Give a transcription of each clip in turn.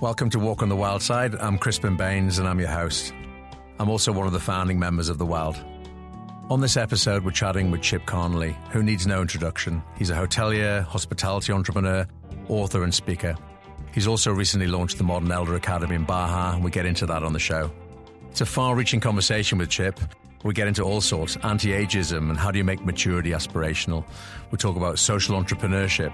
Welcome to Walk on the Wild Side. I'm Crispin Baines and I'm your host. I'm also one of the founding members of The Wild. On this episode, we're chatting with Chip Conley, who needs no introduction. He's a hotelier, hospitality entrepreneur, author and speaker. He's also recently launched the Modern Elder Academy in Baja, and we get into that on the show. It's a far-reaching conversation with Chip. We get into all sorts, anti-ageism and how do you make maturity aspirational. We talk about social entrepreneurship.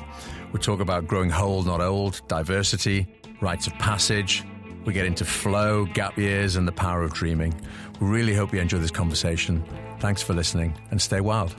We talk about growing whole, not old, diversity, rites of passage. We get into flow, gap years, and the power of dreaming. We really hope you enjoy this conversation. Thanks for listening and stay wild.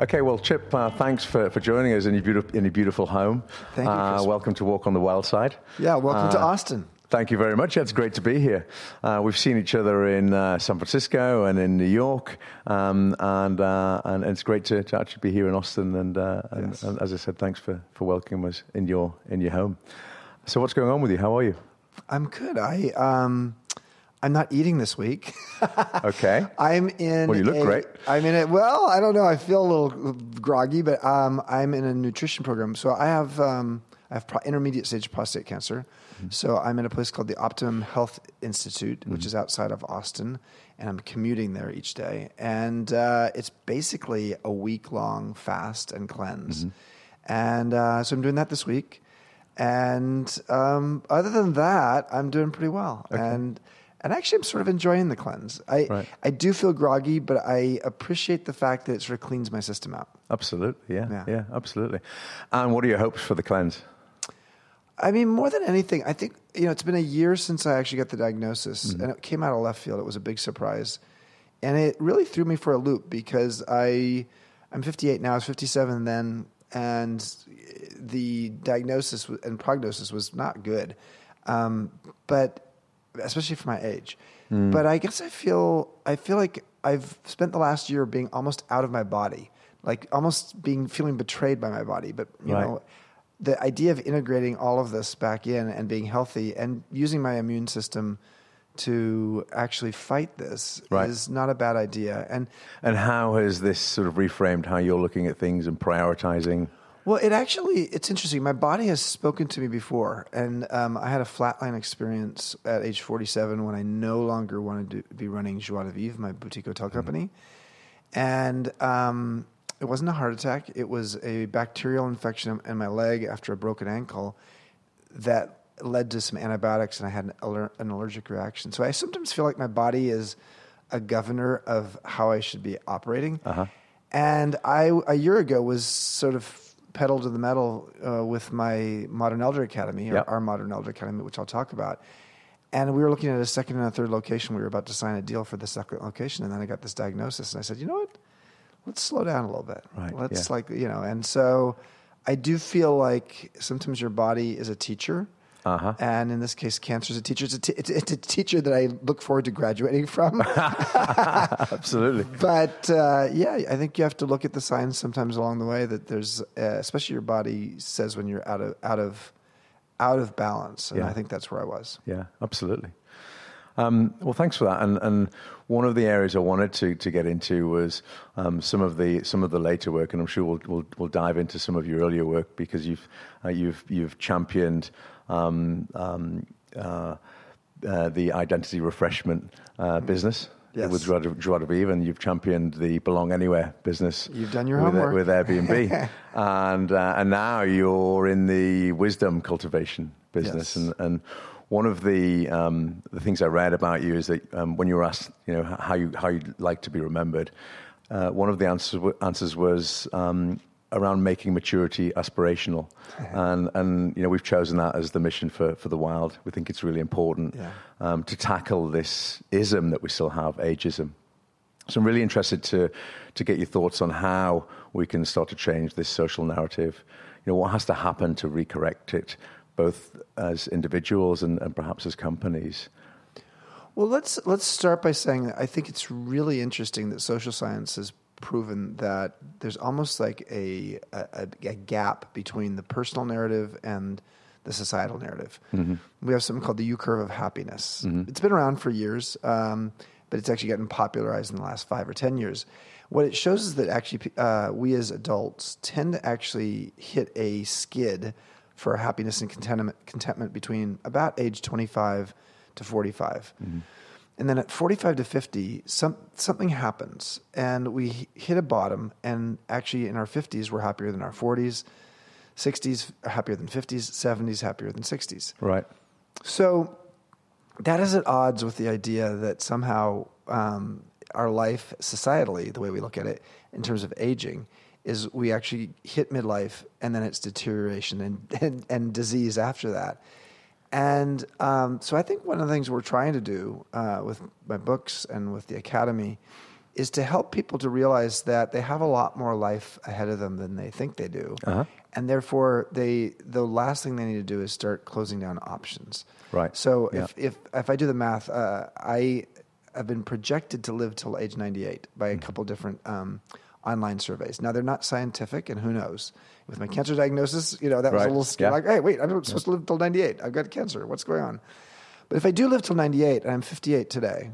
Okay, well, Chip, thanks for joining us in your beautiful home. Thank you, Chris. Welcome to Walk on the Wild Side. Yeah, welcome to Austin. Thank you very much. It's great to be here. We've seen each other in San Francisco and in New York, and it's great to actually be here in Austin. And as I said, thanks for welcoming us in your home. So, what's going on with you? How are you? I'm good. I'm not eating this week. Okay. Well, you look great. I'm in it. Well, I don't know. I feel a little groggy, but I'm in a nutrition program. So I have intermediate stage prostate cancer. Mm-hmm. So I'm in a place called the Optimum Health Institute, which is outside of Austin, and I'm commuting there each day. And it's basically a week-long fast and cleanse. Mm-hmm. And so I'm doing that this week. And other than that, I'm doing pretty well. Okay. And actually, I'm sort of enjoying the cleanse. I do feel groggy, but I appreciate the fact that it sort of cleans my system out. Absolutely, yeah, absolutely. And what are your hopes for the cleanse? I mean, more than anything, I think, it's been a year since I actually got the diagnosis, and it came out of left field. It was a big surprise. And it really threw me for a loop because I'm 58 now, I was 57 then, and the diagnosis and prognosis was not good. But especially for my age. But I guess I feel like I've spent the last year being almost out of my body, like almost feeling betrayed by my body. But, you know, the idea of integrating all of this back in and being healthy and using my immune system to actually fight this is not a bad idea. And how has this sort of reframed how you're looking at things and prioritizing? Well, it's interesting. My body has spoken to me before, and I had a flatline experience at age 47 when I no longer wanted to be running Joie de Vivre, my boutique hotel company, and it wasn't a heart attack. It was a bacterial infection in my leg after a broken ankle that led to some antibiotics, and I had an allergic reaction. So I sometimes feel like my body is a governor of how I should be operating, and I a year ago was sort of pedal to the metal with my Modern Elder Academy, or our Modern Elder Academy, which I'll talk about. And we were looking at a second and a third location. We were about to sign a deal for the second location, and then I got this diagnosis. And I said, you know what? Let's slow down a little bit. Right. Let's and so I do feel like sometimes your body is a teacher. And in this case, cancer is a teacher. It's a teacher that I look forward to graduating from. Absolutely. But I think you have to look at the signs sometimes along the way that there's, especially your body says when you're out of balance. And I think that's where I was. Yeah, absolutely. Well, thanks for that. And one of the areas I wanted to get into was some of the later work, and I'm sure we'll dive into some of your earlier work because you've championed. The identity refreshment business with Joie de Vivre, and you've championed the Belong Anywhere business. You've done your homework with Airbnb, and now you're in the wisdom cultivation business. Yes. And one of the things I read about you is that when you were asked, how you'd like to be remembered, one of the answers was. Around making maturity aspirational. And we've chosen that as the mission for the Wild. We think it's really important to tackle this ism that we still have, ageism. So I'm really interested to get your thoughts on how we can start to change this social narrative. What has to happen to recorrect it, both as individuals and perhaps as companies? Well, let's start by saying that I think it's really interesting that social science is proven that there's almost like a gap between the personal narrative and the societal narrative. Mm-hmm. We have something called the U-curve of happiness. Mm-hmm. It's been around for years, but it's actually gotten popularized in the last 5 or 10 years. What it shows is that actually we as adults tend to actually hit a skid for happiness and contentment between about age 25 to 45. Mm-hmm. And then at 45 to 50, something happens, and we hit a bottom, and actually in our 50s, we're happier than our 40s, 60s, happier than 50s, 70s, happier than 60s. Right. So that is at odds with the idea that somehow our life societally, the way we look at it in terms of aging, is we actually hit midlife, and then it's deterioration and disease after that. And so I think one of the things we're trying to do with my books and with the Academy is to help people to realize that they have a lot more life ahead of them than they think they do. Uh-huh. And therefore, the last thing they need to do is start closing down options. Right. So yeah. if I do the math, I have been projected to live till age 98 by a mm-hmm. couple different online surveys. Now, they're not scientific, and who knows? With my cancer diagnosis, that was a little scary. Yeah. Like, hey, wait, I'm supposed to live till 98. I've got cancer. What's going on? But if I do live till 98, and I'm 58 today,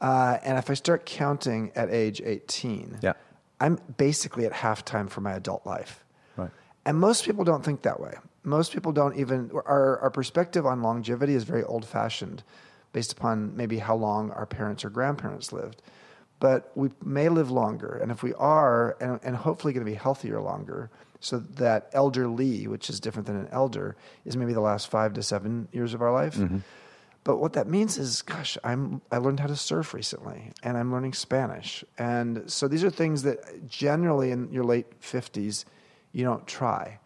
and if I start counting at age 18, yeah. I'm basically at halftime for my adult life. Right. And most people don't think that way. Most people don't even... Our perspective on longevity is very old-fashioned, based upon maybe how long our parents or grandparents lived. But we may live longer, and if we are, and hopefully going to be healthier longer, so that elderly, which is different than an elder, is maybe the last 5 to 7 years of our life. Mm-hmm. But what that means is, gosh, I learned how to surf recently, and I'm learning Spanish. And so these are things that generally in your late 50s, you don't try.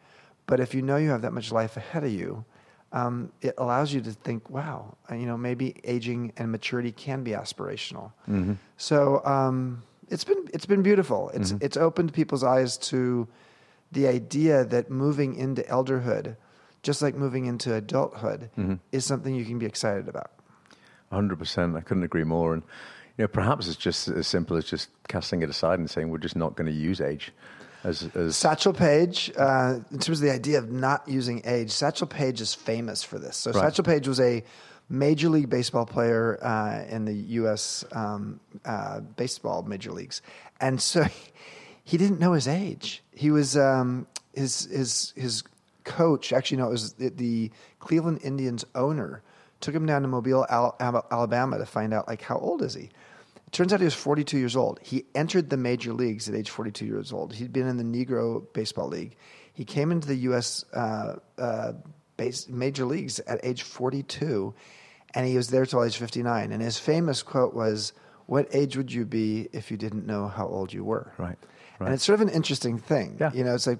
But if you know you have that much life ahead of you, it allows you to think, wow, maybe aging and maturity can be aspirational. Mm-hmm. So it's been beautiful. It's mm-hmm. it's opened people's eyes to the idea that moving into elderhood, just like moving into adulthood, mm-hmm. is something you can be excited about. 100%. I couldn't agree more. And perhaps it's just as simple as just casting it aside and saying we're just not going to use age. As Satchel Paige, in terms of the idea of not using age, Satchel Paige is famous for this. So right. Satchel Paige was a Major League Baseball player in the U.S. Baseball Major Leagues, and so he didn't know his age. He was his coach. Actually, no, it was the Cleveland Indians owner took him down to Mobile, Alabama, to find out how old is he. It turns out he was 42 years old. He entered the major leagues at age 42 years old. He'd been in the Negro Baseball League. He came into the U.S. major leagues at age 42, and he was there till age 59. And his famous quote was, "What age would you be if you didn't know how old you were?" Right. Right. And it's sort of an interesting thing. Yeah. It's like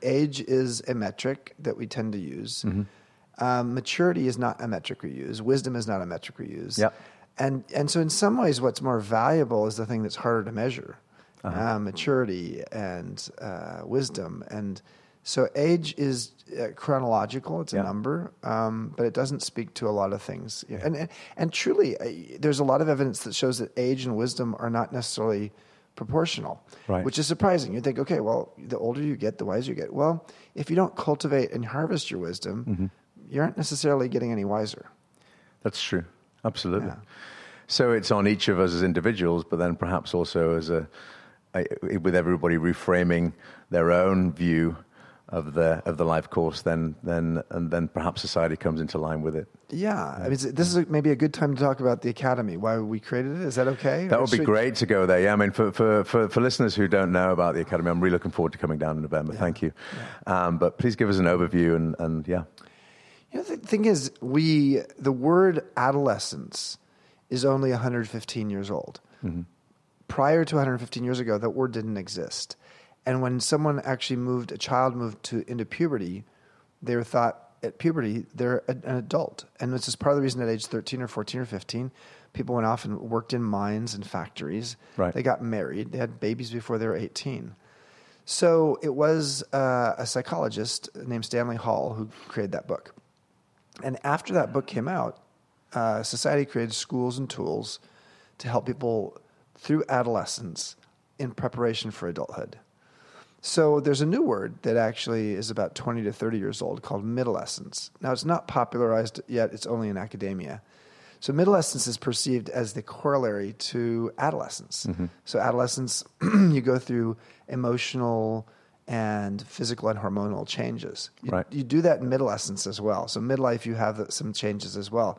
age is a metric that we tend to use. Mm-hmm. Maturity is not a metric we use. Wisdom is not a metric we use. Yeah. And so in some ways, what's more valuable is the thing that's harder to measure, uh-huh. Maturity and wisdom. And so age is chronological. It's a number, but it doesn't speak to a lot of things. Yeah. And truly, there's a lot of evidence that shows that age and wisdom are not necessarily proportional, right. Which is surprising. You think, okay, well, the older you get, the wiser you get. Well, if you don't cultivate and harvest your wisdom, mm-hmm. you aren't necessarily getting any wiser. That's true. Absolutely. Yeah. So it's on each of us as individuals, but then perhaps also as with everybody reframing their own view of the life course, then perhaps society comes into line with it. Yeah. I mean, this is maybe a good time to talk about the Academy, why we created it. Is that okay? That would be great to go there. Yeah. I mean, for listeners who don't know about the Academy, I'm really looking forward to coming down in November. Yeah. Thank you. Yeah. But please give us an overview and yeah. The thing is, the word adolescence is only 115 years old. Mm-hmm. Prior to 115 years ago, that word didn't exist. And when someone actually a child moved into puberty, they were thought at puberty, they're an adult. And this is part of the reason at age 13 or 14 or 15, people went off and worked in mines and factories. Right. They got married. They had babies before they were 18. So it was a psychologist named Stanley Hall who created that book. And after that book came out, society created schools and tools to help people through adolescence in preparation for adulthood. So there's a new word that actually is about 20 to 30 years old called middleessence. Now, it's not popularized yet. It's only in academia. So middleessence is perceived as the corollary to adolescence. Mm-hmm. So adolescence, you go through emotional and physical and hormonal changes. You do that in middleessence as well. So midlife, you have some changes as well.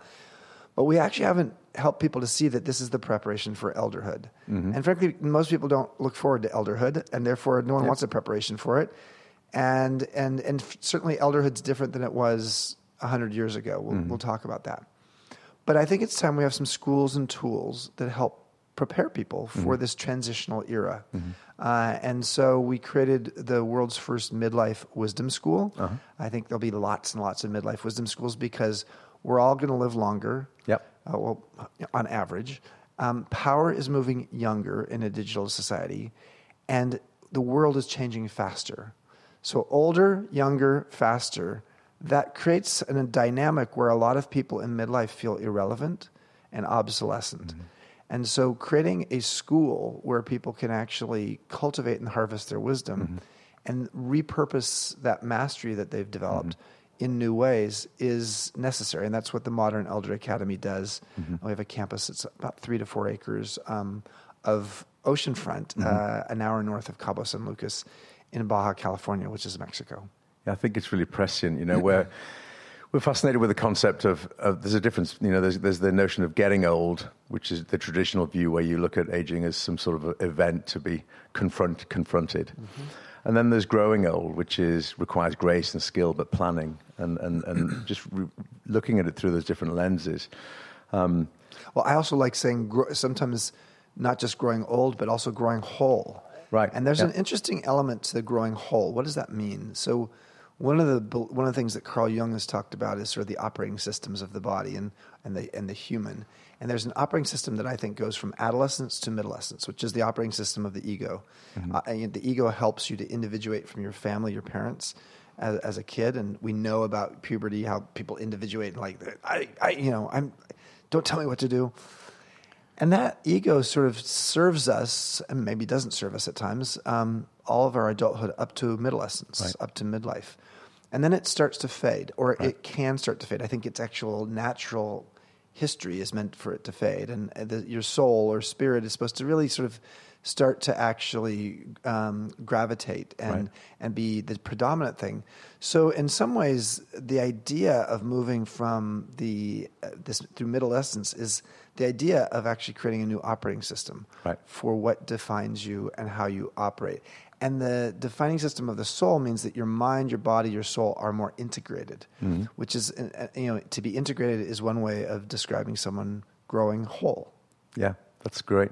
But we actually haven't helped people to see that this is the preparation for elderhood. Mm-hmm. And frankly, most people don't look forward to elderhood, and therefore no one wants a preparation for it. And certainly elderhood's different than it was 100 years ago. We'll talk about that. But I think it's time we have some schools and tools that help prepare people for this transitional era. Mm-hmm. And so we created the world's first midlife wisdom school. Uh-huh. I think there'll be lots and lots of midlife wisdom schools because we're all going to live longer. Yep. Well, on average, power is moving younger in a digital society, and the world is changing faster. So older, younger, faster, that creates a dynamic where a lot of people in midlife feel irrelevant and obsolescent. Mm-hmm. And so creating a school where people can actually cultivate and harvest their wisdom and repurpose that mastery that they've developed in new ways is necessary. And that's what the Modern Elder Academy does. Mm-hmm. We have a campus that's about 3 to 4 acres of oceanfront, an hour north of Cabo San Lucas in Baja California, which is Mexico. Yeah, I think it's really prescient, we're fascinated with the concept of there's a difference, there's the notion of getting old, which is the traditional view where you look at aging as some sort of event to be confronted. Mm-hmm. And then there's growing old, which requires grace and skill, but planning and just looking at it through those different lenses. Well, I also like saying sometimes not just growing old, but also growing whole. Right. And there's an interesting element to the growing whole. What does that mean? So one of the things that Carl Jung has talked about is sort of the operating systems of the body and the human. And there's an operating system that I think goes from adolescence to middleessence, which is the operating system of the ego. Mm-hmm. And the ego helps you to individuate from your family, your parents, as a kid. And we know about puberty, how people individuate, and don't tell me what to do. And that ego sort of serves us, and maybe doesn't serve us at times, all of our adulthood up to middleessence, up to midlife. And then it starts to fade, or it can start to fade. I think its actual natural history is meant for it to fade. And your soul or spirit is supposed to really sort of start to actually gravitate and be the predominant thing. So in some ways, the idea of moving from through middleessence is the idea of actually creating a new operating system for what defines you and how you operate. And the defining system of the soul means that your mind, your body, your soul are more integrated, which is, to be integrated is one way of describing someone growing whole. Yeah, that's great.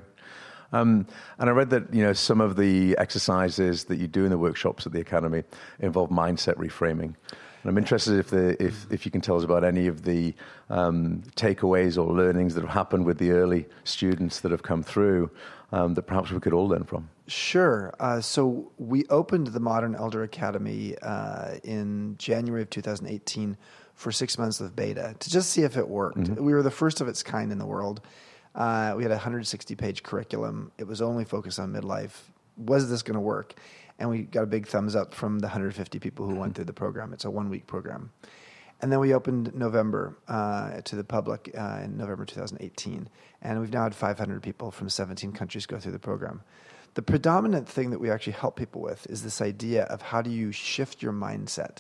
And I read that, some of the exercises that you do in the workshops at the Academy involve mindset reframing. And I'm interested if you can tell us about any of the takeaways or learnings that have happened with the early students that have come through that perhaps we could all learn from. Sure. So we opened the Modern Elder Academy in January of 2018 for 6 months of beta to just see if it worked. Mm-hmm. We were the first of its kind in the world. We had a 160-page curriculum. It was only focused on midlife. Was this going to work? And we got a big thumbs up from the 150 people who went through the program. It's a 1-week program. And then we opened November to the public in November 2018. And we've now had 500 people from 17 countries go through the program. The predominant thing that we actually help people with is this idea of how do you shift your mindset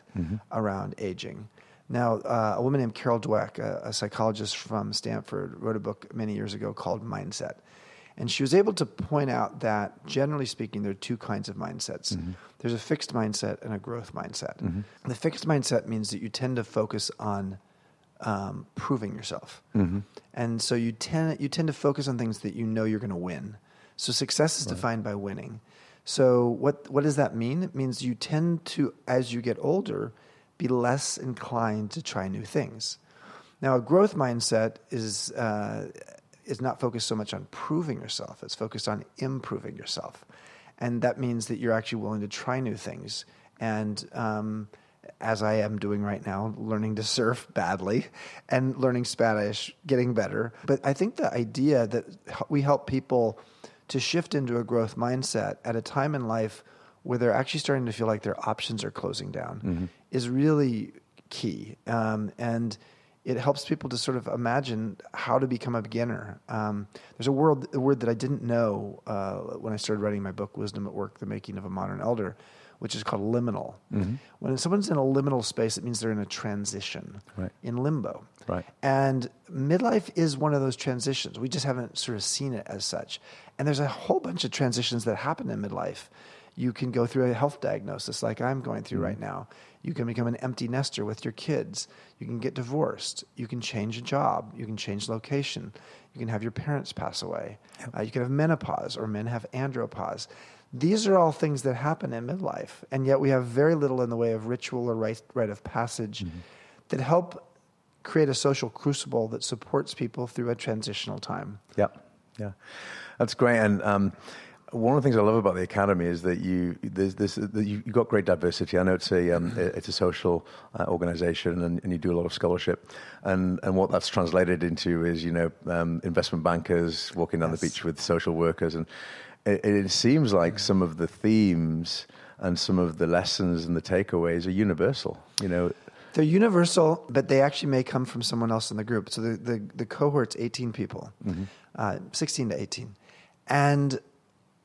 around aging. Now, a woman named Carol Dweck, a psychologist from Stanford, wrote a book many years ago called Mindset. And she was able to point out that, generally speaking, there are two kinds of mindsets. Mm-hmm. There's a fixed mindset and a growth mindset. Mm-hmm. The fixed mindset means that you tend to focus on proving yourself. Mm-hmm. And so you tend to focus on things that you know you're going to win. So success is defined by winning. So what does that mean? It means you tend to, as you get older, be less inclined to try new things. Now, a growth mindset is not focused so much on proving yourself. It's focused on improving yourself. And that means that you're actually willing to try new things. And as I am doing right now, learning to surf badly and learning Spanish, getting better. But I think the idea that we help people to shift into a growth mindset at a time in life where they're actually starting to feel like their options are closing down is really key. And it helps people to sort of imagine how to become a beginner. There's a word that I didn't know when I started writing my book, Wisdom at Work, The Making of a Modern Elder, which is called liminal. Mm-hmm. When someone's in a liminal space, it means they're in a transition, in limbo. Right. And midlife is one of those transitions. We just haven't sort of seen it as such. And there's a whole bunch of transitions that happen in midlife. You can go through a health diagnosis like I'm going through right now. You can become an empty nester with your kids. You can get divorced. You can change a job. You can change location. You can have your parents pass away. Yep. You can have menopause, or men have andropause. These are all things that happen in midlife, and yet we have very little in the way of ritual or rite of passage that help create a social crucible that supports people through a transitional time. Yeah, that's great. And one of the things I love about the academy is that you've got great diversity. I know it's a social organization, and you do a lot of scholarship, and what that's translated into is investment bankers walking down the beach with social workers, and it seems like some of the themes and some of the lessons and the takeaways are universal. They're universal, but they actually may come from someone else in the group. So the cohort's 18 people, 16 to 18, and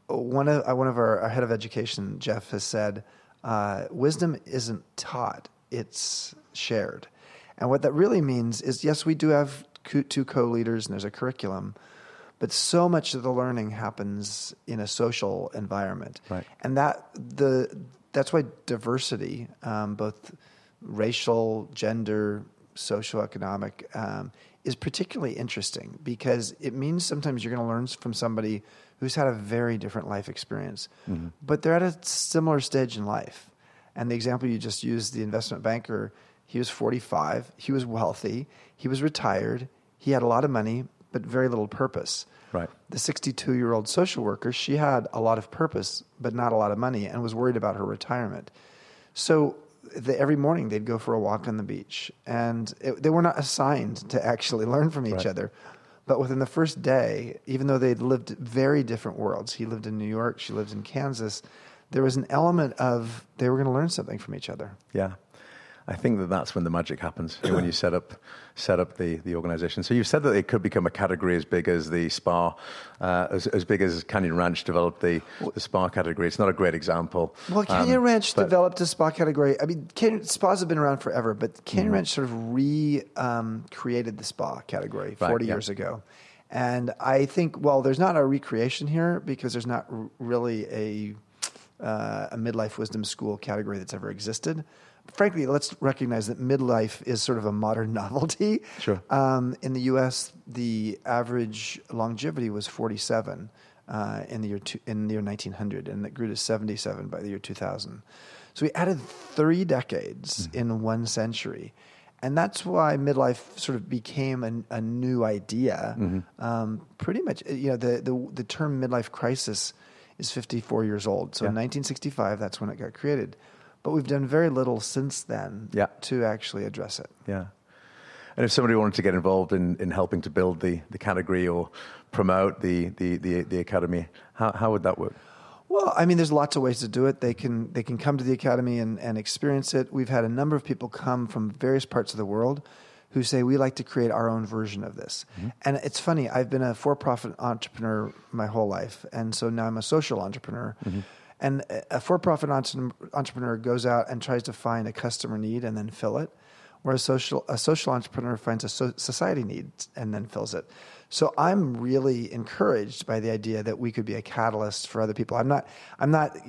one of our head of education, Jeff, has said, wisdom isn't taught; it's shared. And what that really means is, yes, we do have two co-leaders, and there's a curriculum. But so much of the learning happens in a social environment. Right. And that's why diversity, both racial, gender, socioeconomic, is particularly interesting, because it means sometimes you're going to learn from somebody who's had a very different life experience, but they're at a similar stage in life. And the example you just used, the investment banker, he was 45, he was wealthy, he was retired, he had a lot of money, but very little purpose. Right. The 62-year-old social worker, she had a lot of purpose, but not a lot of money, and was worried about her retirement. So every morning they'd go for a walk on the beach, and they were not assigned to actually learn from each other. But within the first day, even though they'd lived very different worlds, he lived in New York, she lived in Kansas, there was an element of they were going to learn something from each other. Yeah. I think that's when the magic happens, when you set up the organization. So you've said that it could become a category as big as the spa, as big as Canyon Ranch developed the spa category. It's not a great example. Well, Canyon Ranch developed a spa category. I mean, spas have been around forever, but Canyon Ranch sort of created the spa category 40 years ago. And I think, well, there's not a recreation here, because there's not really a midlife wisdom school category that's ever existed. Frankly, let's recognize that midlife is sort of a modern novelty. Sure. In the U.S., the average longevity was 47 in the year 1900, and it grew to 77 by the year 2000. So we added 3 decades in 1 century. And that's why midlife sort of became a new idea. Pretty much, the term midlife crisis is 54 years old. So in 1965, that's when it got created. But we've done very little since then to actually address it. Yeah. And if somebody wanted to get involved in helping to build the category or promote the academy, how would that work? Well, I mean, there's lots of ways to do it. They can come to the academy and experience it. We've had a number of people come from various parts of the world who say, we like to create our own version of this. And it's funny, I've been a for-profit entrepreneur my whole life, and so now I'm a social entrepreneur. And a for-profit entrepreneur goes out and tries to find a customer need and then fill it, whereas a social entrepreneur finds a society need and then fills it. So I'm really encouraged by the idea that we could be a catalyst for other people. I'm not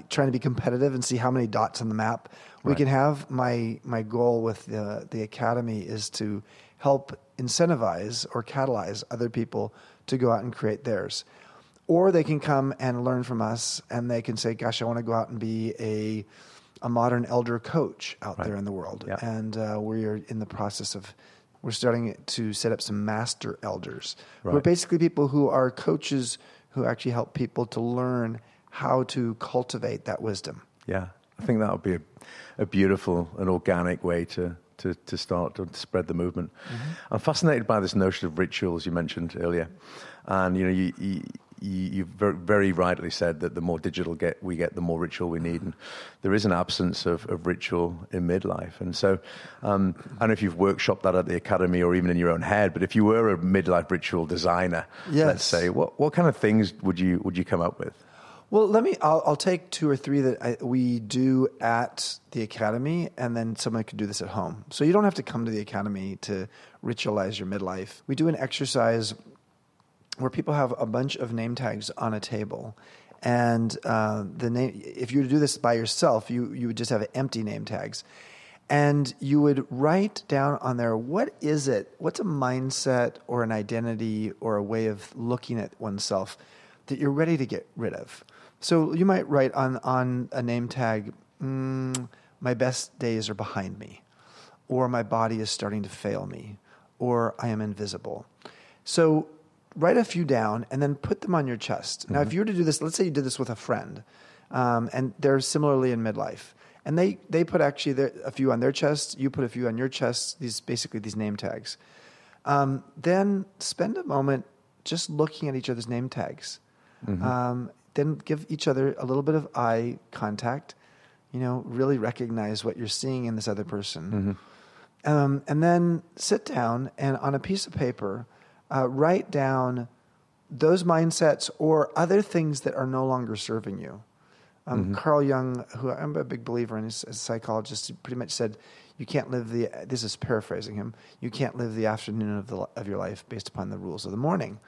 trying to be competitive and see how many dots on the map we can have. My goal with the academy is to help incentivize or catalyze other people to go out and create theirs. Or they can come and learn from us, and they can say, gosh, I want to go out and be a modern elder coach out there in the world. Yeah. And we're starting to set up some master elders. Right. We're basically people who are coaches who actually help people to learn how to cultivate that wisdom. Yeah, I think that would be a beautiful and organic way to start to spread the movement. I'm fascinated by this notion of rituals you mentioned earlier. And, you've very rightly said that the more digital we get, the more ritual we need. And there is an absence of ritual in midlife. And so I don't know if you've workshopped that at the academy or even in your own head, but if you were a midlife ritual designer, let's say, what kind of things would you come up with? Well, I'll take two or three that we do at the academy, and then someone could do this at home. So you don't have to come to the academy to ritualize your midlife. We do an exercise where people have a bunch of name tags on a table, and the name. If you were to do this by yourself, you would just have empty name tags, and you would write down on there what is it, what's a mindset or an identity or a way of looking at oneself that you're ready to get rid of. So you might write on a name tag, my best days are behind me, or my body is starting to fail me, or I am invisible. So write a few down and then put them on your chest. Mm-hmm. Now, if you were to do this, let's say you did this with a friend, and they're similarly in midlife, and they put actually a few on their chest, you put a few on your chest, these name tags. Then spend a moment just looking at each other's name tags. Mm-hmm. Then give each other a little bit of eye contact, really recognize what you're seeing in this other person. Mm-hmm. And then sit down and on a piece of paper, write down those mindsets or other things that are no longer serving you. Mm-hmm. Carl Jung, who I'm a big believer in, as a psychologist, pretty much said, you can't live this is paraphrasing him, you can't live the afternoon of your life based upon the rules of the morning.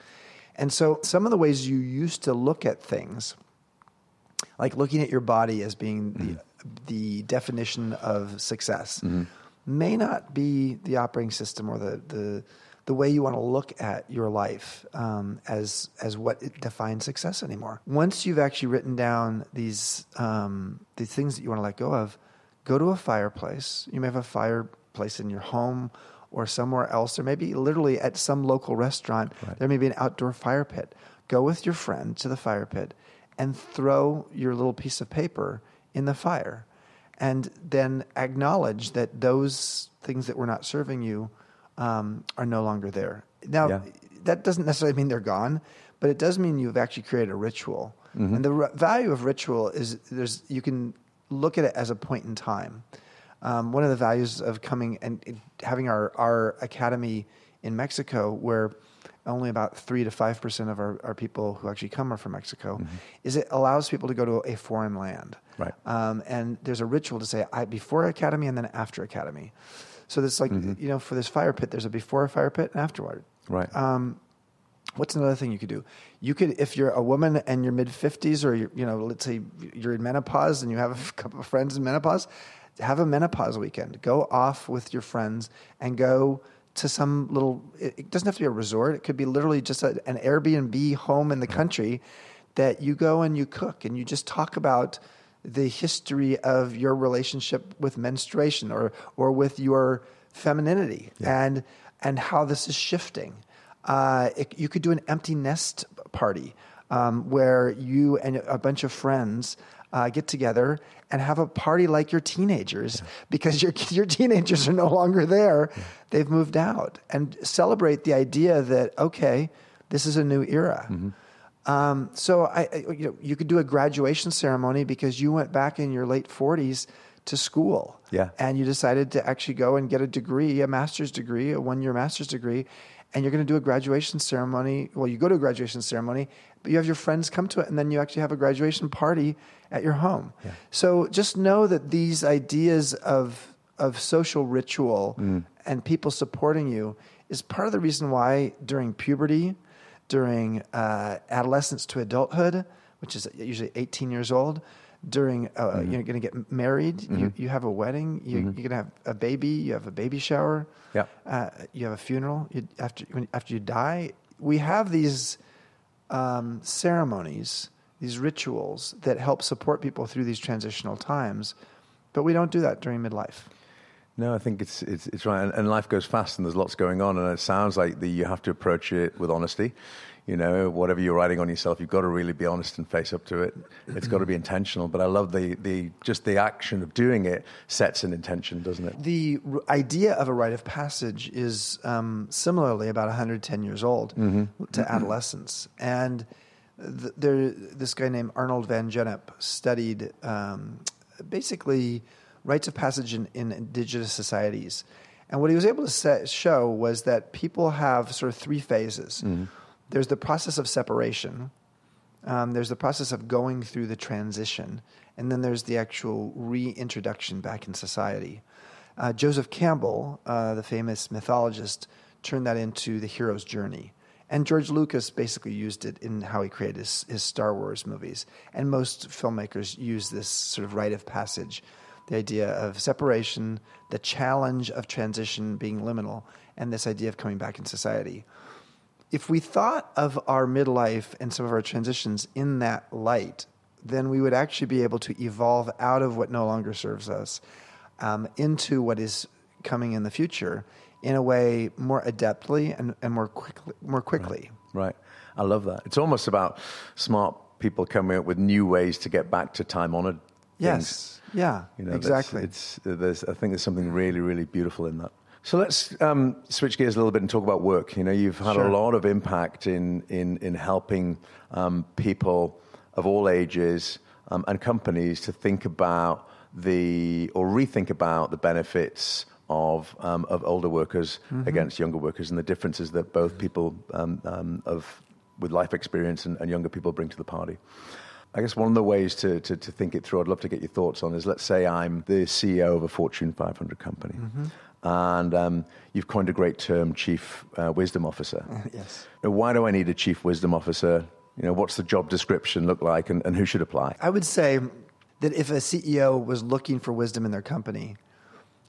And so some of the ways you used to look at things, like looking at your body as being the definition of success, may not be the operating system or the way you want to look at your life as what it defines success anymore. Once you've actually written down these things that you want to let go of, go to a fireplace. You may have a fireplace in your home or somewhere else, or maybe literally at some local restaurant, right. There may be an outdoor fire pit. Go with your friend to the fire pit and throw your little piece of paper in the fire, and then acknowledge that those things that were not serving you are no longer there. Now, that doesn't necessarily mean they're gone, but it does mean you've actually created a ritual. Mm-hmm. And the value of ritual is you can look at it as a point in time. One of the values of coming and having our academy in Mexico, where only about 3 to 5% of our people who actually come are from Mexico, is it allows people to go to a foreign land. Right. And there's a ritual to say, before academy and then after academy. So it's like, for this fire pit, there's a before fire pit and afterward. Right. What's another thing you could do? You could, if you're a woman and you're mid-50s or, let's say you're in menopause and you have a couple of friends in menopause, have a menopause weekend. Go off with your friends and go to some little, it doesn't have to be a resort. It could be literally just an Airbnb home in the country that you go and you cook and you just talk about the history of your relationship with menstruation or with your femininity and how this is shifting. You could do an empty nest party where you and a bunch of friends get together and have a party like your teenagers because your teenagers are no longer there. Yeah. They've moved out, and celebrate the idea that, okay, this is a new era. Mm-hmm. So you could do a graduation ceremony because you went back in your late 40s to school and you decided to actually go and get a degree, a master's degree, a one-year master's degree. And you're going to do a graduation ceremony. Well, you go to a graduation ceremony, but you have your friends come to it, and then you actually have a graduation party at your home. Yeah. So just know that these ideas of social ritual and people supporting you is part of the reason why during puberty, during adolescence to adulthood, which is usually 18 years old, during you're going to get married, you have a wedding, you're going to have a baby, you have a baby shower, you have a funeral. After you die, we have these ceremonies, these rituals that help support people through these transitional times, but we don't do that during midlife. No, I think it's right, and life goes fast, and there's lots going on, and it sounds like you have to approach it with honesty. Whatever you're writing on yourself, you've got to really be honest and face up to it. It's got to be intentional. But I love the action of doing it sets an intention, doesn't it? The idea of a rite of passage is similarly about 110 years old to adolescence. And this guy named Arnold Van Gennep studied basically rites of passage in indigenous societies. And what he was able to show was that people have sort of three phases. Mm-hmm. There's the process of separation. There's the process of going through the transition. And then there's the actual reintroduction back in society. Joseph Campbell, the famous mythologist, turned that into the hero's journey. And George Lucas basically used it in how he created his Star Wars movies. And most filmmakers use this sort of rite of passage, the idea of separation, the challenge of transition being liminal, and this idea of coming back in society. If we thought of our midlife and some of our transitions in that light, then we would actually be able to evolve out of what no longer serves us into what is coming in the future in a way more adeptly and more quickly. Right. I love that. It's almost about smart people coming up with new ways to get back to time-honored things. Yes. Yeah, you know, exactly. I think there's something really, really beautiful in that. So let's switch gears a little bit and talk about work. You know, you've had a lot of impact in helping people of all ages and companies to think about rethink about the benefits of older workers mm-hmm. against younger workers and the differences that both people with life experience and younger people bring to the party. I guess one of the ways to think it through, I'd love to get your thoughts on, is let's say I'm the CEO of a Fortune 500 company. Mm-hmm. And you've coined a great term, Chief Wisdom Officer. Yes. Now, why do I need a Chief Wisdom Officer? You know, what's the job description look like and who should apply? I would say that if a CEO was looking for wisdom in their company,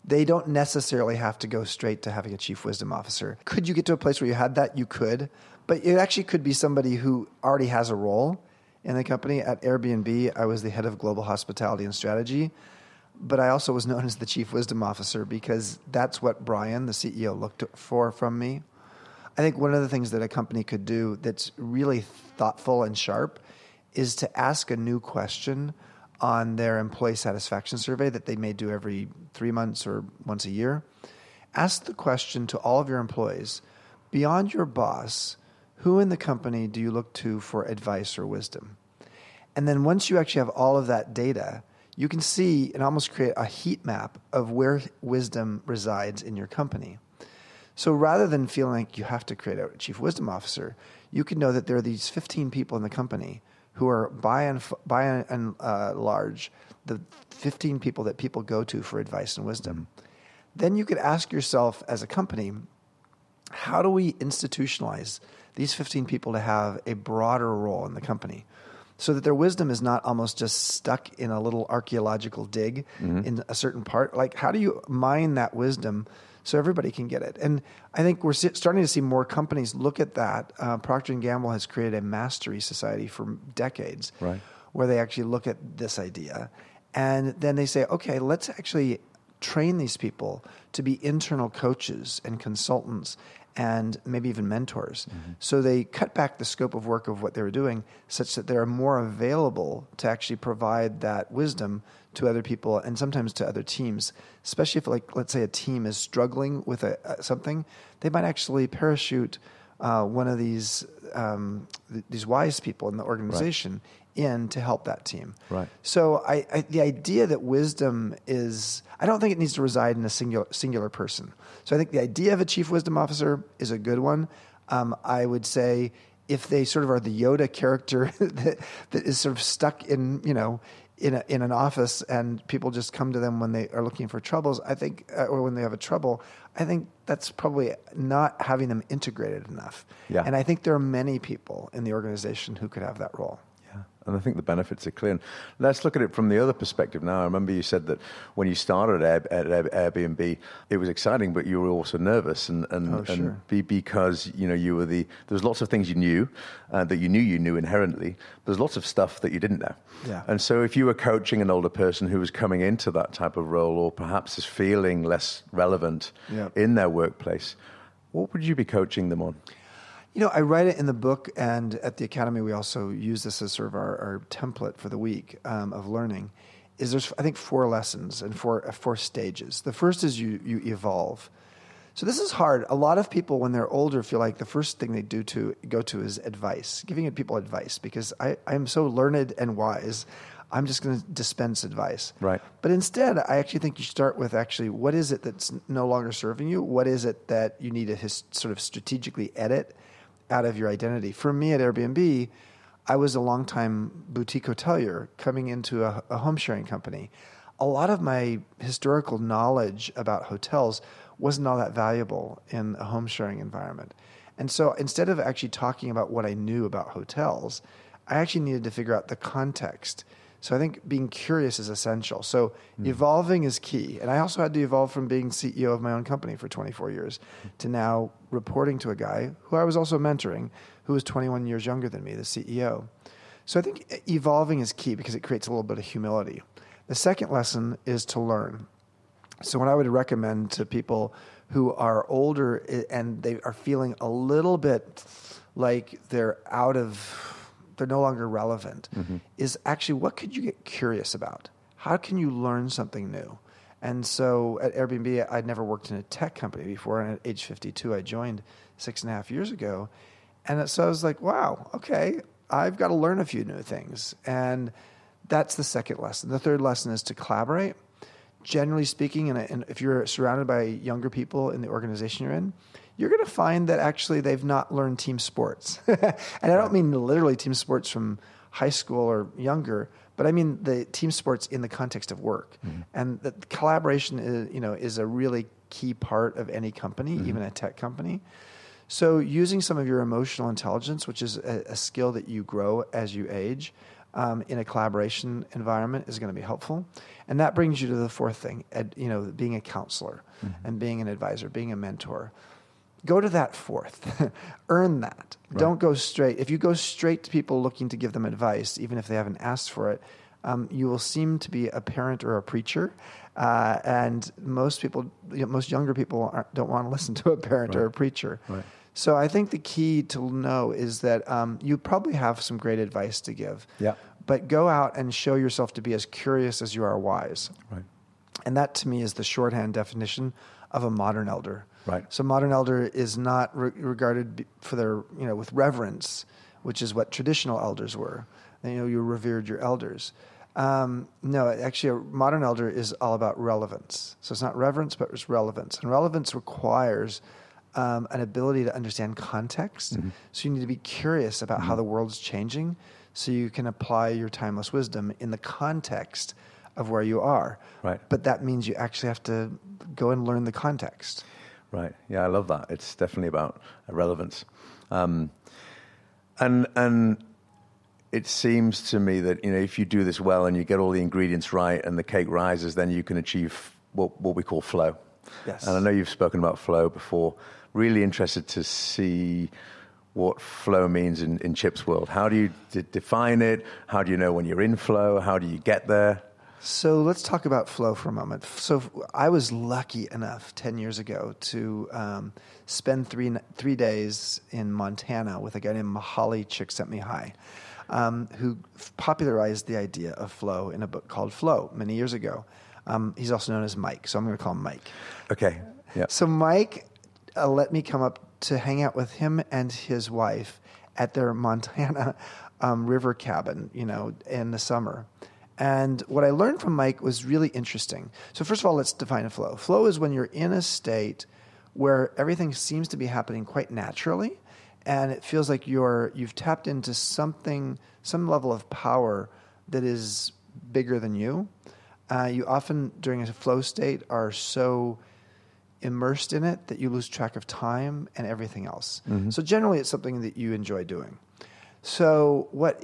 they don't necessarily have to go straight to having a Chief Wisdom Officer. Could you get to a place where you had that? You could. But it actually could be somebody who already has a role in the company. At Airbnb, I was the head of global hospitality and strategy. But I also was known as the Chief Wisdom Officer because that's what Brian, the CEO, looked for from me. I think one of the things that a company could do that's really thoughtful and sharp is to ask a new question on their employee satisfaction survey that they may do every 3 months or once a year. Ask the question to all of your employees, beyond your boss, who in the company do you look to for advice or wisdom? And then once you actually have all of that data, you can see and almost create a heat map of where wisdom resides in your company. So rather than feeling like you have to create a Chief Wisdom Officer, you can know that there are these 15 people in the company who are by and large the 15 people that people go to for advice and wisdom. Mm-hmm. Then you could ask yourself as a company, how do we institutionalize these 15 people to have a broader role in the company? So that their wisdom is not almost just stuck in a little archaeological dig mm-hmm. in a certain part. Like, how do you mine that wisdom so everybody can get it? And I think we're starting to see more companies look at that. Procter & Gamble has created a mastery society for decades where they actually look at this idea. And then they say, okay, let's actually train these people to be internal coaches and consultants and maybe even mentors. Mm-hmm. So they cut back the scope of work of what they were doing such that they're more available to actually provide that wisdom to other people and sometimes to other teams, especially if, like, let's say a team is struggling with something, they might actually parachute one of these wise people in the organization in to help that team. Right. So the idea that wisdom is, I don't think it needs to reside in a singular person. So I think the idea of a Chief Wisdom Officer is a good one. I would say if they sort of are the Yoda character that is sort of stuck in, you know, in an office and people just come to them when they are looking for troubles, I think, or when they have a trouble, I think that's probably not having them integrated enough. Yeah. And I think there are many people in the organization who could have that role. And I think the benefits are clear. And let's look at it from the other perspective now. I remember you said that when you started at Airbnb, it was exciting, but you were also nervous. Because, you know, you were there was lots of things you knew that you knew inherently. There's lots of stuff that you didn't know. Yeah. And so if you were coaching an older person who was coming into that type of role or perhaps is feeling less relevant in their workplace, what would you be coaching them on? You know, I write it in the book, and at the Academy, we also use this as sort of our template for the week of learning, there's, I think, four lessons and four stages. The first is you evolve. So this is hard. A lot of people, when they're older, feel like the first thing they do to go to is advice, giving people advice, because I am so learned and wise. I'm just going to dispense advice. Right. But instead, I actually think you start with what is it that's no longer serving you? What is it that you need to sort of strategically edit out of your identity? For me at Airbnb, I was a longtime boutique hotelier coming into a home sharing company. A lot of my historical knowledge about hotels wasn't all that valuable in a home sharing environment. And so instead of actually talking about what I knew about hotels, I actually needed to figure out the context. So I think being curious is essential. So evolving is key. And I also had to evolve from being CEO of my own company for 24 years to now reporting to a guy who I was also mentoring, who was 21 years younger than me, the CEO. So I think evolving is key because it creates a little bit of humility. The second lesson is to learn. So what I would recommend to people who are older and they are feeling a little bit like they're no longer relevant, is actually, what could you get curious about? How can you learn something new? And so at Airbnb, I'd never worked in a tech company before. And at age 52, I joined 6.5 years ago. And so I was like, wow, okay, I've got to learn a few new things. And that's the second lesson. The third lesson is to collaborate. Generally speaking, and if you're surrounded by younger people in the organization you're in, you're going to find that actually they've not learned team sports. And I don't mean literally team sports from high school or younger, but I mean the team sports in the context of work. Mm-hmm. And the collaboration is a really key part of any company, even a tech company. So using some of your emotional intelligence, which is a skill that you grow as you age, in a collaboration environment is going to be helpful. And that brings you to the fourth thing, being a counselor and being an advisor, being a mentor. Go to that fourth. Earn that. Right. Don't go straight. If you go straight to people looking to give them advice, even if they haven't asked for it, you will seem to be a parent or a preacher. And most people, most younger people don't want to listen to a parent or a preacher. Right. So I think the key to know is that you probably have some great advice to give. Yeah. But go out and show yourself to be as curious as you are wise. Right. And that, to me, is the shorthand definition of a modern elder. Right. So modern elder is not regarded for their, with reverence, which is what traditional elders were. You revered your elders. No, actually, a modern elder is all about relevance. So it's not reverence, but it's relevance. And relevance requires an ability to understand context. Mm-hmm. So you need to be curious about how the world's changing so you can apply your timeless wisdom in the context of where you are. Right. But that means you actually have to go and learn the context. Right. Yeah, I love that. It's definitely about relevance. And it seems to me that, if you do this well and you get all the ingredients right and the cake rises, then you can achieve what we call flow. Yes. And I know you've spoken about flow before. Really interested to see what flow means in Chip's world. How do you define it? How do you know when you're in flow? How do you get there? So let's talk about flow for a moment. So I was lucky enough 10 years ago to spend three days in Montana with a guy named Mihaly Csikszentmihalyi, who popularized the idea of flow in a book called Flow many years ago. He's also known as Mike, so I'm going to call him Mike. Okay. Yeah. So Mike let me come up to hang out with him and his wife at their Montana river cabin, in the summer. And what I learned from Mike was really interesting. So first of all, let's define a flow. Flow is when you're in a state where everything seems to be happening quite naturally, and it feels like you've tapped into something, some level of power that is bigger than you. You often, during a flow state, are so immersed in it that you lose track of time and everything else. Mm-hmm. So generally, it's something that you enjoy doing. So what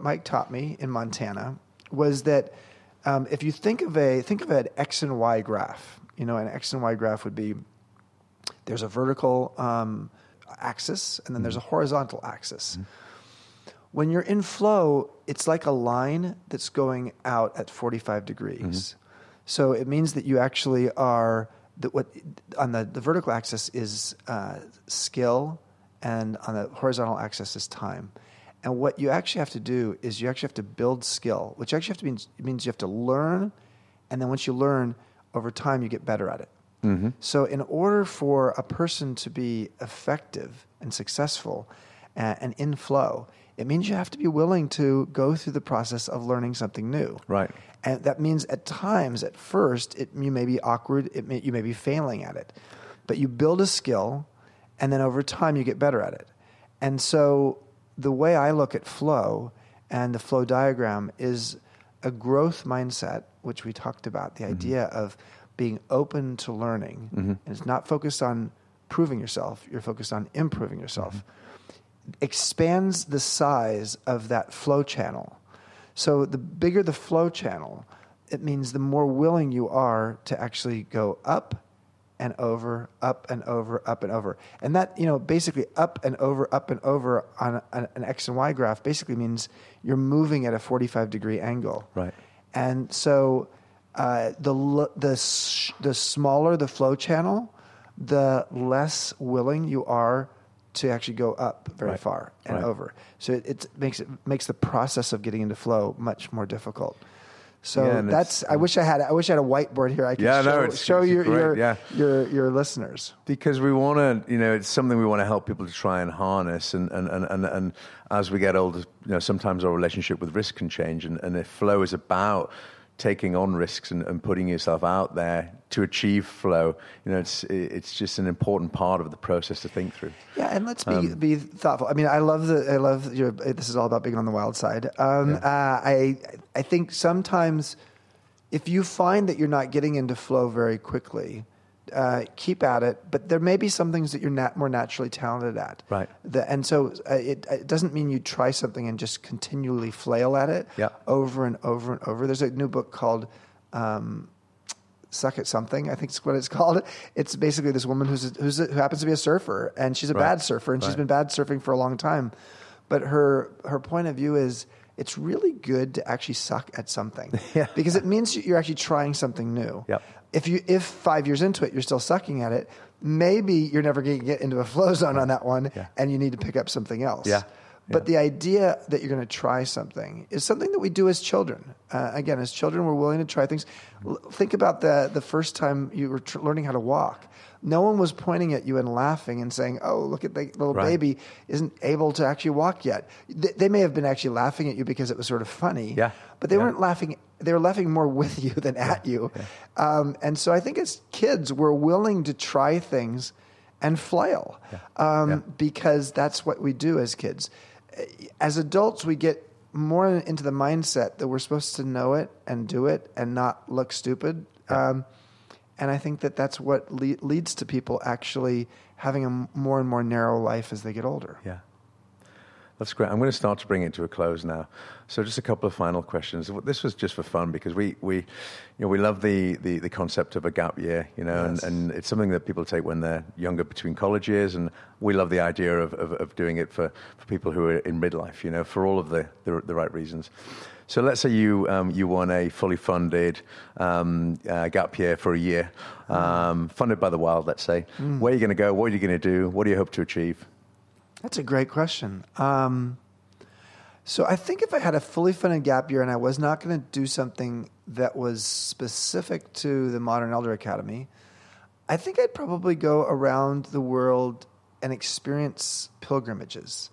Mike taught me in Montana was that if you think of an X and Y graph, an X and Y graph would be, there's a vertical axis and then there's a horizontal axis. Mm-hmm. When you're in flow, it's like a line that's going out at 45 degrees. Mm-hmm. So it means that you actually are, on the vertical axis is skill and on the horizontal axis is time. And what you actually have to do is you actually have to build skill, which actually means you have to learn. And then once you learn, over time, you get better at it. Mm-hmm. So in order for a person to be effective and successful and in flow, it means you have to be willing to go through the process of learning something new. Right. And that means at times, at first, you may be awkward, you may be failing at it. But you build a skill, and then over time you get better at it. And so the way I look at flow and the flow diagram is a growth mindset, which we talked about, the mm-hmm. idea of being open to learning. Mm-hmm. And it's not focused on proving yourself. You're focused on improving yourself. Mm-hmm. Expands the size of that flow channel. So the bigger the flow channel, it means the more willing you are to actually go up and over, up and over, up and over. And that, basically up and over on an X and Y graph basically means you're moving at a 45-degree angle. Right. And so the smaller the flow channel, the less willing you are to actually go up very right. far and right. over. So it makes the process of getting into flow much more difficult. So that's I wish I had a whiteboard here I could show your listeners, because we want to it's something we want to help people to try and harness, and as we get older, sometimes our relationship with risk can change, and if flow is about taking on risks and putting yourself out there to achieve flow, it's just an important part of the process to think through. Yeah, and let's be thoughtful. I mean, I love this is all about being on the wild side. I think sometimes if you find that you're not getting into flow very quickly, keep at it, but there may be some things that you're more naturally talented at. Right. It doesn't mean you try something and just continually flail at it over and over and over. There's a new book called Suck at Something, I think is what it's called. It's basically this woman who happens to be a surfer, and she's a bad surfer, and she's been bad surfing for a long time. But her point of view is it's really good to actually suck at something because it means you're actually trying something new. Yep. If 5 years into it, you're still sucking at it, maybe you're never going to get into a flow zone on that one, and you need to pick up something else. Yeah. But the idea that you're going to try something is something that we do as children. Again, as children, we're willing to try things. Think about the first time you were learning how to walk. No one was pointing at you and laughing and saying, oh, look at the little baby isn't able to actually walk yet. They may have been actually laughing at you because it was sort of funny, but they weren't laughing. They were laughing more with you than at you. Yeah. And so I think as kids, we're willing to try things and flail because that's what we do as kids. As adults, we get more into the mindset that we're supposed to know it and do it and not look stupid. Yeah. And I think that that's what leads to people actually having a more and more narrow life as they get older. Yeah. That's great. I'm going to start to bring it to a close now. So just a couple of final questions. This was just for fun because we love the concept of a gap year, yes. and it's something that people take when they're younger between college years, and we love the idea of doing it for people who are in midlife, for all of the right reasons. So let's say you won a fully funded gap year for a year, funded by the Wild, let's say. Mm. Where are you going to go? What are you going to do? What do you hope to achieve? That's a great question. So I think if I had a fully funded gap year and I was not going to do something that was specific to the Modern Elder Academy, I think I'd probably go around the world and experience pilgrimages.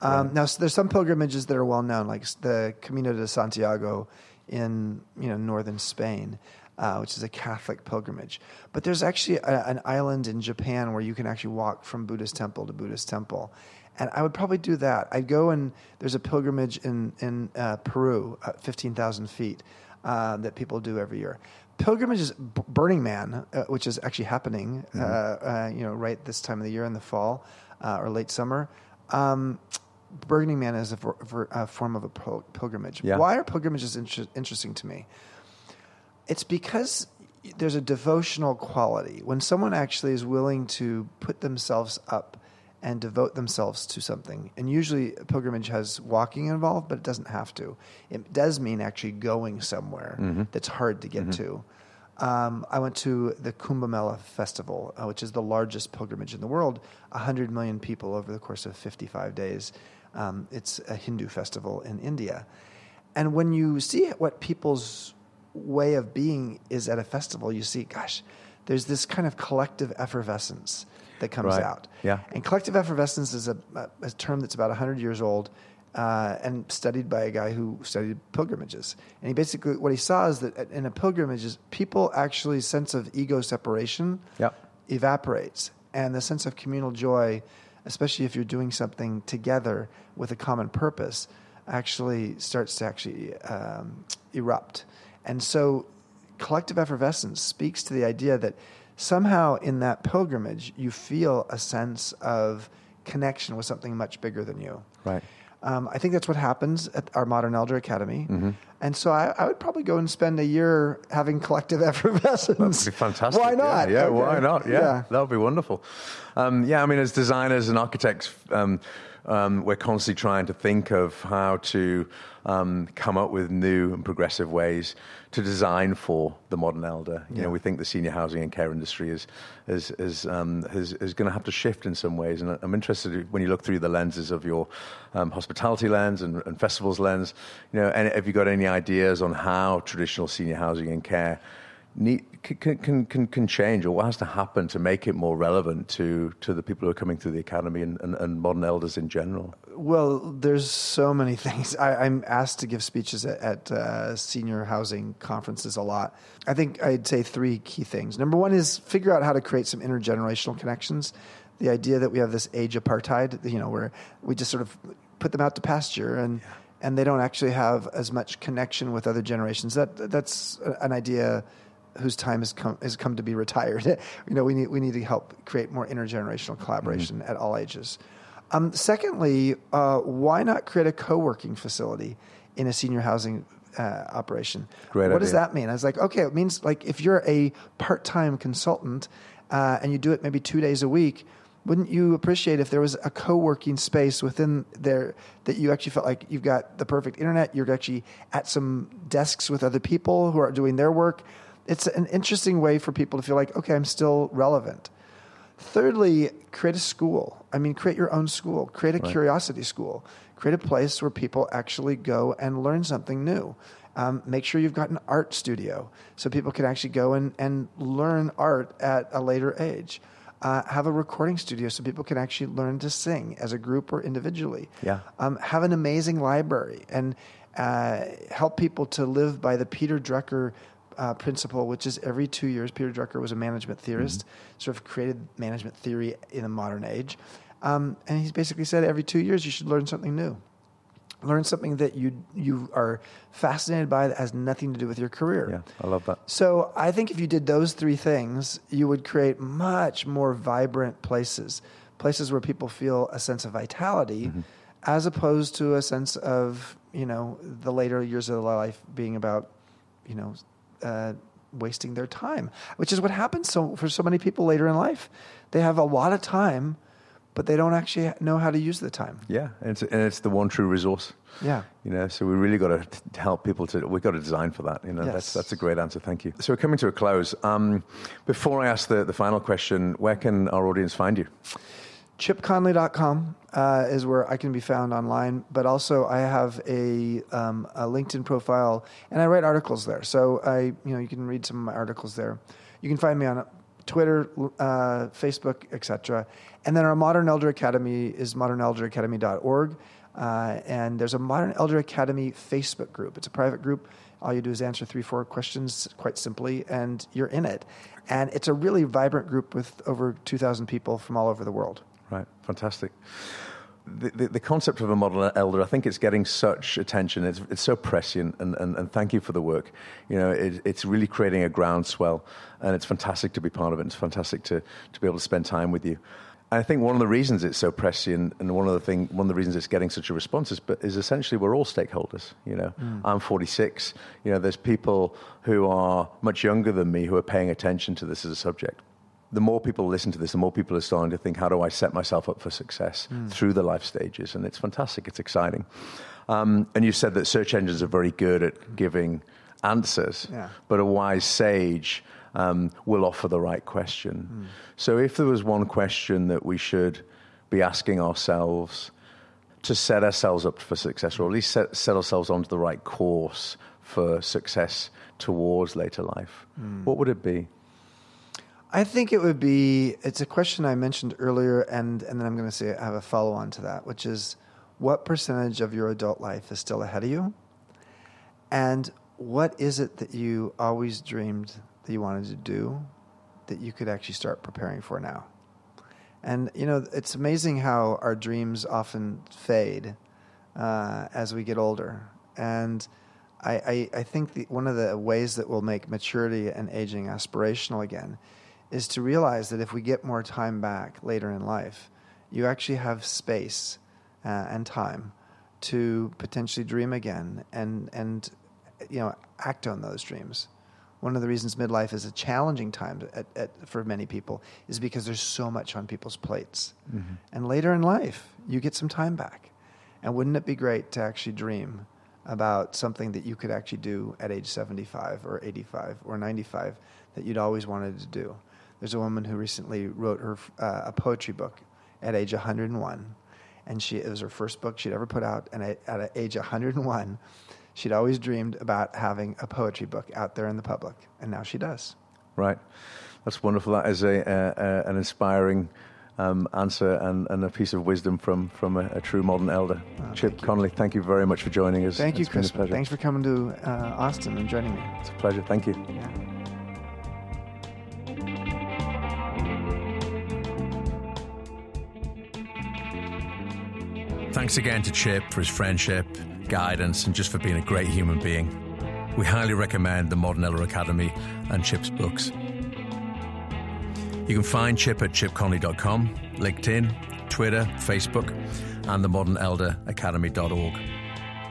Now, so there's some pilgrimages that are well known, like the Camino de Santiago in northern Spain, which is a Catholic pilgrimage. But there's actually an island in Japan where you can actually walk from Buddhist temple to Buddhist temple. And I would probably do that. I'd go, and there's a pilgrimage in Peru at 15,000 feet that people do every year. Pilgrimage is Burning Man, which is actually happening right this time of the year in the fall or late summer. Burning Man is a form of a pilgrimage. Yeah. Why are pilgrimages interesting to me? It's because there's a devotional quality. When someone actually is willing to put themselves up and devote themselves to something, and usually a pilgrimage has walking involved, but it doesn't have to. It does mean actually going somewhere that's hard to get to. I went to the Kumbh Mela festival, which is the largest pilgrimage in the world, 100 million people over the course of 55 days. It's a Hindu festival in India. And when you see what people's way of being is at a festival, you see, gosh, there's this kind of collective effervescence that comes out. Yeah. And collective effervescence is a term that's about 100 years old and studied by a guy who studied pilgrimages. And he basically, what he saw is that in a pilgrimage, is people actually sense of ego separation evaporates. And the sense of communal joy, especially if you're doing something together with a common purpose, actually starts to erupt. And so collective effervescence speaks to the idea that somehow in that pilgrimage, you feel a sense of connection with something much bigger than you. Right. I think that's what happens at our Modern Elder Academy. Mm-hmm. And so I would probably go and spend a year having collective effervescence. That would be fantastic. Why not? Yeah, okay. Why not? Yeah, that would be wonderful. I mean, as designers and architects, we're constantly trying to think of how to come up with new and progressive ways to design for the modern elder. You know, we think the senior housing and care industry is going to have to shift in some ways. And I'm interested when you look through the lenses of your hospitality lens and festivals lens. You know, and have you got any ideas on how traditional senior housing and care can change, or what has to happen to make it more relevant to the people who are coming through the academy and modern elders in general? Well, there's so many things. I'm asked to give speeches at senior housing conferences a lot. I think I'd say three key things. Number one is figure out how to create some intergenerational connections. The idea that we have this age apartheid, you know, where we just sort of put them out to pasture and they don't actually have as much connection with other generations. That's an idea whose time has come to be retired. You know, we need to help create more intergenerational collaboration at all ages. Secondly, why not create a co-working facility in a senior housing operation? Great idea. What does that mean? I was like, okay, it means like if you're a part-time consultant and you do it maybe 2 days a week, wouldn't you appreciate if there was a co-working space within there that you actually felt like you've got the perfect internet, you're actually at some desks with other people who are doing their work? It's an interesting way for people to feel like, okay, I'm still relevant. Thirdly, create a school. I mean, create your own school. Create a curiosity school. Create a place where people actually go and learn something new. Make sure you've got an art studio so people can actually go and learn art at a later age. Have a recording studio so people can actually learn to sing as a group or individually. Yeah. Have an amazing library and help people to live by the Peter Drucker principle, which is every 2 years. Peter Drucker was a management theorist, sort of created management theory in the modern age. And he's basically said every 2 years you should learn something new. Learn something that you are fascinated by that has nothing to do with your career. Yeah, I love that. So I think if you did those three things, you would create much more vibrant places where people feel a sense of vitality as opposed to a sense of, you know, the later years of their life being about, you know, wasting their time, which is what happens for so many people later in life. They have a lot of time, but they don't actually know how to use the time. Yeah, and it's the one true resource. Yeah. You know, so we really got to help people we've got to design for that. You know, yes. That's a great answer. Thank you. So we're coming to a close. Before I ask the final question, where can our audience find you? ChipConley.com is where I can be found online, but also I have a LinkedIn profile and I write articles there. So you can read some of my articles there. You can find me on Twitter, Facebook, etc. And then our Modern Elder Academy is modernelderacademy.org. And there's a Modern Elder Academy Facebook group. It's a private group. All you do is answer 3-4 questions quite simply, and you're in it. And it's a really vibrant group with over 2,000 people from all over the world. Right, fantastic. The concept of a modern elder, I think it's getting such attention. It's so prescient, and thank you for the work. You know, it's really creating a groundswell, and it's fantastic to be part of it. It's fantastic to be able to spend time with you. I think one of the reasons it's so prescient, and one of the reasons it's getting such a response is essentially we're all stakeholders. You know, I'm 46. You know, there's people who are much younger than me who are paying attention to this as a subject. The more people listen to this, the more people are starting to think, how do I set myself up for success through the life stages? And it's fantastic. It's exciting. And you said that search engines are very good at giving answers, but a wise sage will offer the right question. So if there was one question that we should be asking ourselves to set ourselves up for success, or at least set ourselves onto the right course for success towards later life, what would it be? I think it would be, it's a question I mentioned earlier, and then I'm going to say I have a follow-on to that, which is what percentage of your adult life is still ahead of you? And what is it that you always dreamed that you wanted to do that you could actually start preparing for now? And, you know, it's amazing how our dreams often fade as we get older. And I think one of the ways that will make maturity and aging aspirational again is to realize that if we get more time back later in life, you actually have space and time to potentially dream again and you know, act on those dreams. One of the reasons midlife is a challenging time for many people is because there's so much on people's plates. Mm-hmm. And later in life, you get some time back. And wouldn't it be great to actually dream about something that you could actually do at age 75 or 85 or 95 that you'd always wanted to do? There's a woman who recently wrote her a poetry book at age 101. And it was her first book she'd ever put out. And at age 101, she'd always dreamed about having a poetry book out there in the public. And now she does. Right. That's wonderful. That is an inspiring answer and a piece of wisdom from a true modern elder. Chip Conley, thank you very much for joining us. Thank you, Chris. Thanks for coming to Austin and joining me. It's a pleasure. Thank you. Yeah. Thanks again to Chip for his friendship, guidance, and just for being a great human being. We highly recommend the Modern Elder Academy and Chip's books. You can find Chip at chipconley.com, LinkedIn, Twitter, Facebook, and themodernelderacademy.org.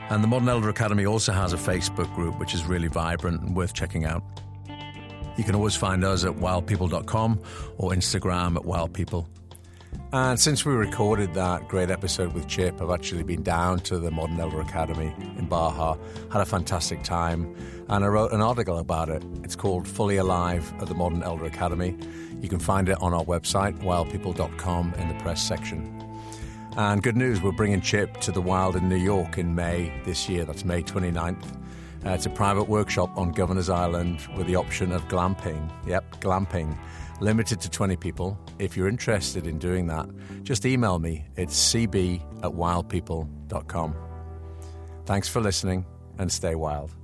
And the Modern Elder Academy also has a Facebook group, which is really vibrant and worth checking out. You can always find us at wildpeople.com or Instagram at wildpeople. And since we recorded that great episode with Chip, I've actually been down to the Modern Elder Academy in Baja, had a fantastic time, and I wrote an article about it. It's called Fully Alive at the Modern Elder Academy. You can find it on our website, wildpeople.com, in the press section. And good news, we're bringing Chip to the Wild in New York in May this year. That's May 29th. It's a private workshop on Governor's Island with the option of glamping. Yep, glamping. Limited to 20 people. If you're interested in doing that, just email me. It's cb@wildpeople.com. Thanks for listening and stay wild.